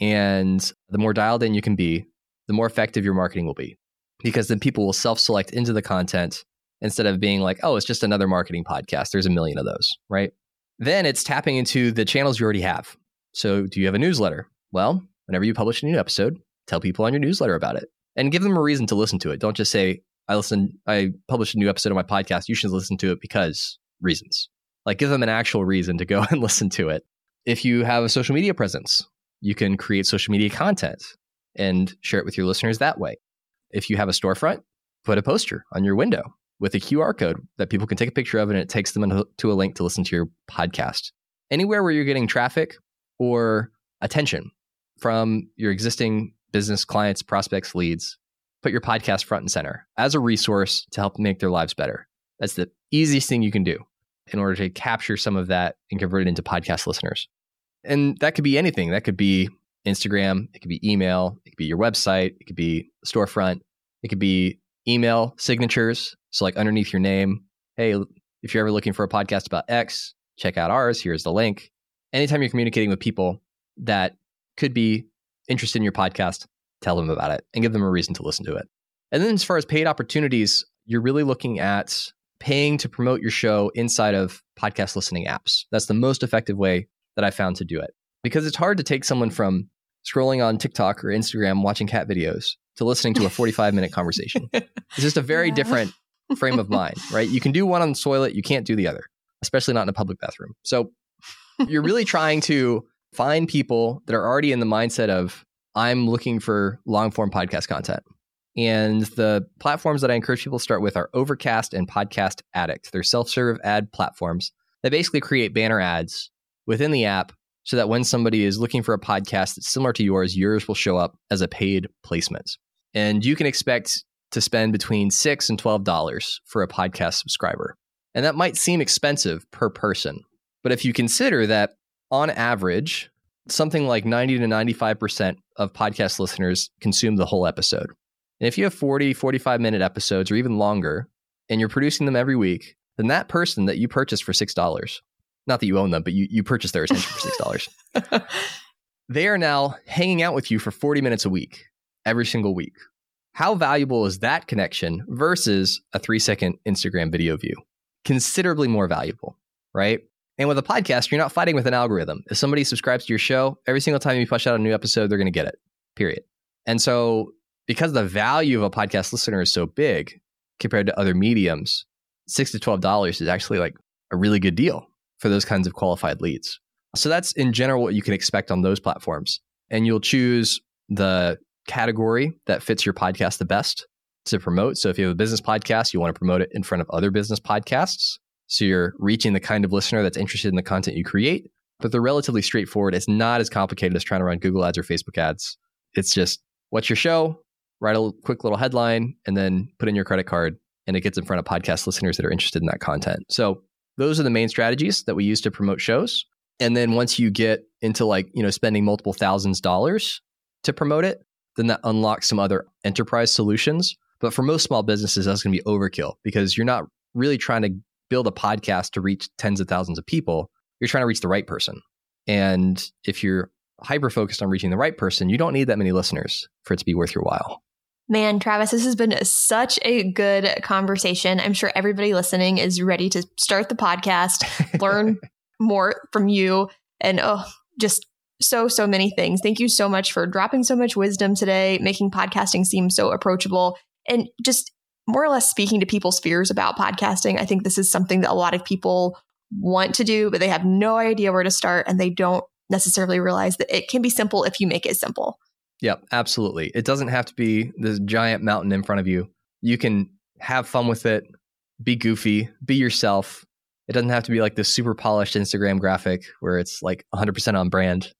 and the more dialed in you can be, the more effective your marketing will be, because then people will self-select into the content instead of being like, oh, it's just another marketing podcast. There's a million of those, right? Then it's tapping into the channels you already have. So do you have a newsletter? Well, whenever you publish a new episode, tell people on your newsletter about it and give them a reason to listen to it. Don't just say, I published a new episode of my podcast. You should listen to it because reasons. Like, give them an actual reason to go and listen to it. If you have a social media presence, you can create social media content and share it with your listeners that way. If you have a storefront, put a poster on your window with a QR code that people can take a picture of, and it takes them to a link to listen to your podcast. Anywhere where you're getting traffic or attention from your existing business clients, prospects, leads, put your podcast front and center as a resource to help make their lives better. That's the easiest thing you can do in order to capture some of that and convert it into podcast listeners. And that could be anything. That could be Instagram. It could be email. It could be your website. It could be storefront. It could be email signatures. So like underneath your name, hey, if you're ever looking for a podcast about X, check out ours. Here's the link. Anytime you're communicating with people that could be interested in your podcast, tell them about it and give them a reason to listen to it. And then as far as paid opportunities, you're really looking at paying to promote your show inside of podcast listening apps. That's the most effective way that I found to do it, because it's hard to take someone from scrolling on TikTok or Instagram, watching cat videos, to listening to a 45-minute conversation. It's just a very different frame of mind, right? You can do one on the toilet, you can't do the other, especially not in a public bathroom. So you're really trying to find people that are already in the mindset of, I'm looking for long-form podcast content. And the platforms that I encourage people to start with are Overcast and Podcast Addict. They're self-serve ad platforms that basically create banner ads within the app so that when somebody is looking for a podcast that's similar to yours, yours will show up as a paid placement. And you can expect to spend between $6 and $12 for a podcast subscriber. And that might seem expensive per person, but if you consider that on average, something like 90 to 95% of podcast listeners consume the whole episode. And if you have 40, 45-minute episodes or even longer, and you're producing them every week, then that person that you purchased for $6, not that you own them, but you purchased their attention for $6, they are now hanging out with you for 40 minutes a week, every single week. How valuable is that connection versus a 3-second Instagram video view? Considerably more valuable, right? And with a podcast, you're not fighting with an algorithm. If somebody subscribes to your show, every single time you push out a new episode, they're going to get it, period. And so because the value of a podcast listener is so big compared to other mediums, $6 to $12 is actually like a really good deal for those kinds of qualified leads. So that's in general what you can expect on those platforms. And you'll choose the category that fits your podcast the best to promote. So if you have a business podcast, you want to promote it in front of other business podcasts. So you're reaching the kind of listener that's interested in the content you create, but they're relatively straightforward. It's not as complicated as trying to run Google ads or Facebook ads. It's just, what's your show? Write a quick little headline and then put in your credit card, and it gets in front of podcast listeners that are interested in that content. So those are the main strategies that we use to promote shows. And then once you get into spending multiple thousands of dollars to promote it, then that unlocks some other enterprise solutions. But for most small businesses, that's going to be overkill, because you're not really trying to build a podcast to reach tens of thousands of people. You're trying to reach the right person. And if you're hyper-focused on reaching the right person, you don't need that many listeners for it to be worth your while. Man, Travis, this has been such a good conversation. I'm sure everybody listening is ready to start the podcast, learn more from you, and just so many things. Thank you so much for dropping so much wisdom today, making podcasting seem so approachable, and just more or less speaking to people's fears about podcasting. I think this is something that a lot of people want to do, but they have no idea where to start, and they don't necessarily realize that it can be simple if you make it simple. Yeah, absolutely. It doesn't have to be this giant mountain in front of you. You can have fun with it. be goofy, be yourself. It doesn't have to be like this super polished Instagram graphic where it's like 100% on brand.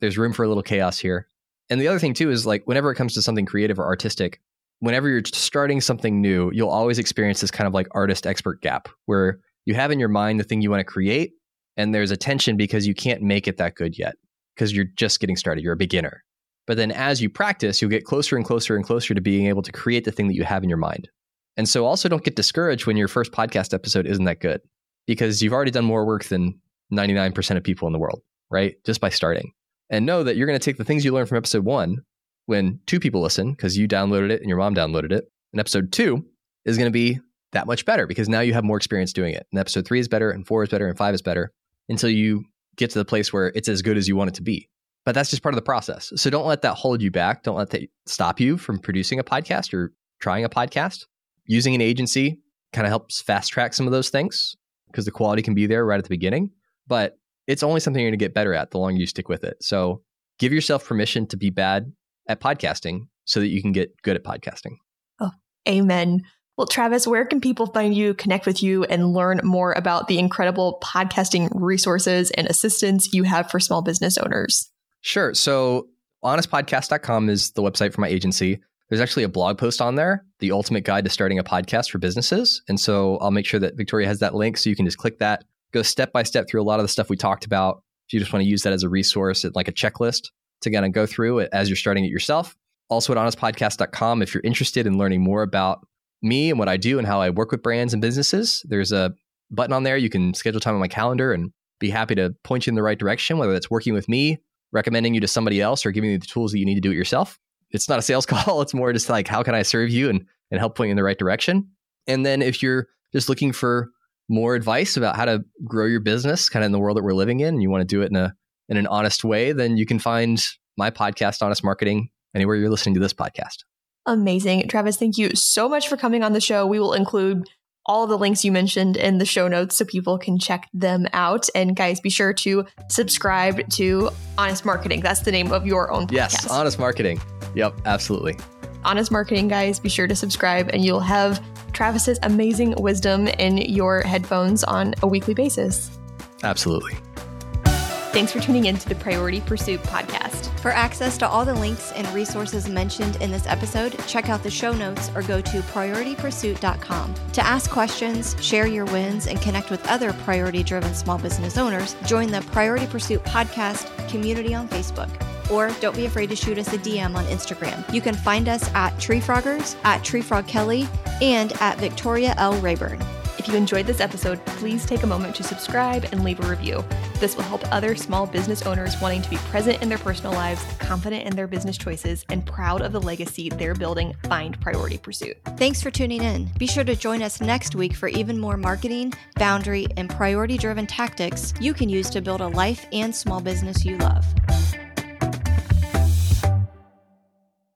There's room for a little chaos here. And the other thing too is like whenever it comes to something creative or artistic, whenever you're starting something new, you'll always experience this kind of like artist expert gap where you have in your mind the thing you want to create and there's a tension because you can't make it that good yet because you're just getting started. You're a beginner. But then as you practice, you'll get closer and closer and closer to being able to create the thing that you have in your mind. And so also don't get discouraged when your first podcast episode isn't that good because you've already done more work than 99% of people in the world, right? Just by starting. And know that you're going to take the things you learned from episode one when two people listen because you downloaded it and your mom downloaded it. And episode two is going to be that much better because now you have more experience doing it. And episode three is better and four is better and five is better until you get to the place where it's as good as you want it to be. But that's just part of the process. So don't let that hold you back. Don't let that stop you from producing a podcast or trying a podcast. Using an agency kind of helps fast track some of those things because the quality can be there right at the beginning. But it's only something you're going to get better at the longer you stick with it. So give yourself permission to be bad at podcasting so that you can get good at podcasting. Oh, amen. Well, Travis, where can people find you, connect with you, and learn more about the incredible podcasting resources and assistance you have for small business owners? Sure. So honestpodcast.com is the website for my agency. There's actually a blog post on there, The Ultimate Guide to Starting a Podcast for Businesses. And so I'll make sure that Victoria has that link so you can just click that. Go step by step through a lot of the stuff we talked about. If you just want to use that as a resource, like a checklist to kind of go through it as you're starting it yourself. Also at honestpodcast.com, if you're interested in learning more about me and what I do and how I work with brands and businesses, there's a button on there. You can schedule time on my calendar and be happy to point you in the right direction, whether that's working with me, recommending you to somebody else, or giving you the tools that you need to do it yourself. It's not a sales call. It's more just like, how can I serve you and help point you in the right direction? And then if you're just looking for more advice about how to grow your business kind of in the world that we're living in, and you want to do it in an honest way, then you can find my podcast, Honest Marketing, anywhere you're listening to this podcast. Amazing. Travis, thank you so much for coming on the show. We will include all of the links you mentioned in the show notes so people can check them out. And guys, be sure to subscribe to Honest Marketing. That's the name of your own podcast. Yes, Honest Marketing. Yep, absolutely. Honest Marketing, guys, be sure to subscribe and you'll have Travis's amazing wisdom in your headphones on a weekly basis. Absolutely. Thanks for tuning in to the Priority Pursuit Podcast. For access to all the links and resources mentioned in this episode, check out the show notes or go to PriorityPursuit.com. To ask questions, share your wins, and connect with other priority-driven small business owners, join the Priority Pursuit Podcast community on Facebook. Or don't be afraid to shoot us a DM on Instagram. You can find us at Tree Froggers, at Tree Frog Kelly, and at Victoria L. Rayburn. If you enjoyed this episode, please take a moment to subscribe and leave a review. This will help other small business owners wanting to be present in their personal lives, confident in their business choices, and proud of the legacy they're building find Priority Pursuit. Thanks for tuning in. Be sure to join us next week for even more marketing, boundary, and priority-driven tactics you can use to build a life and small business you love.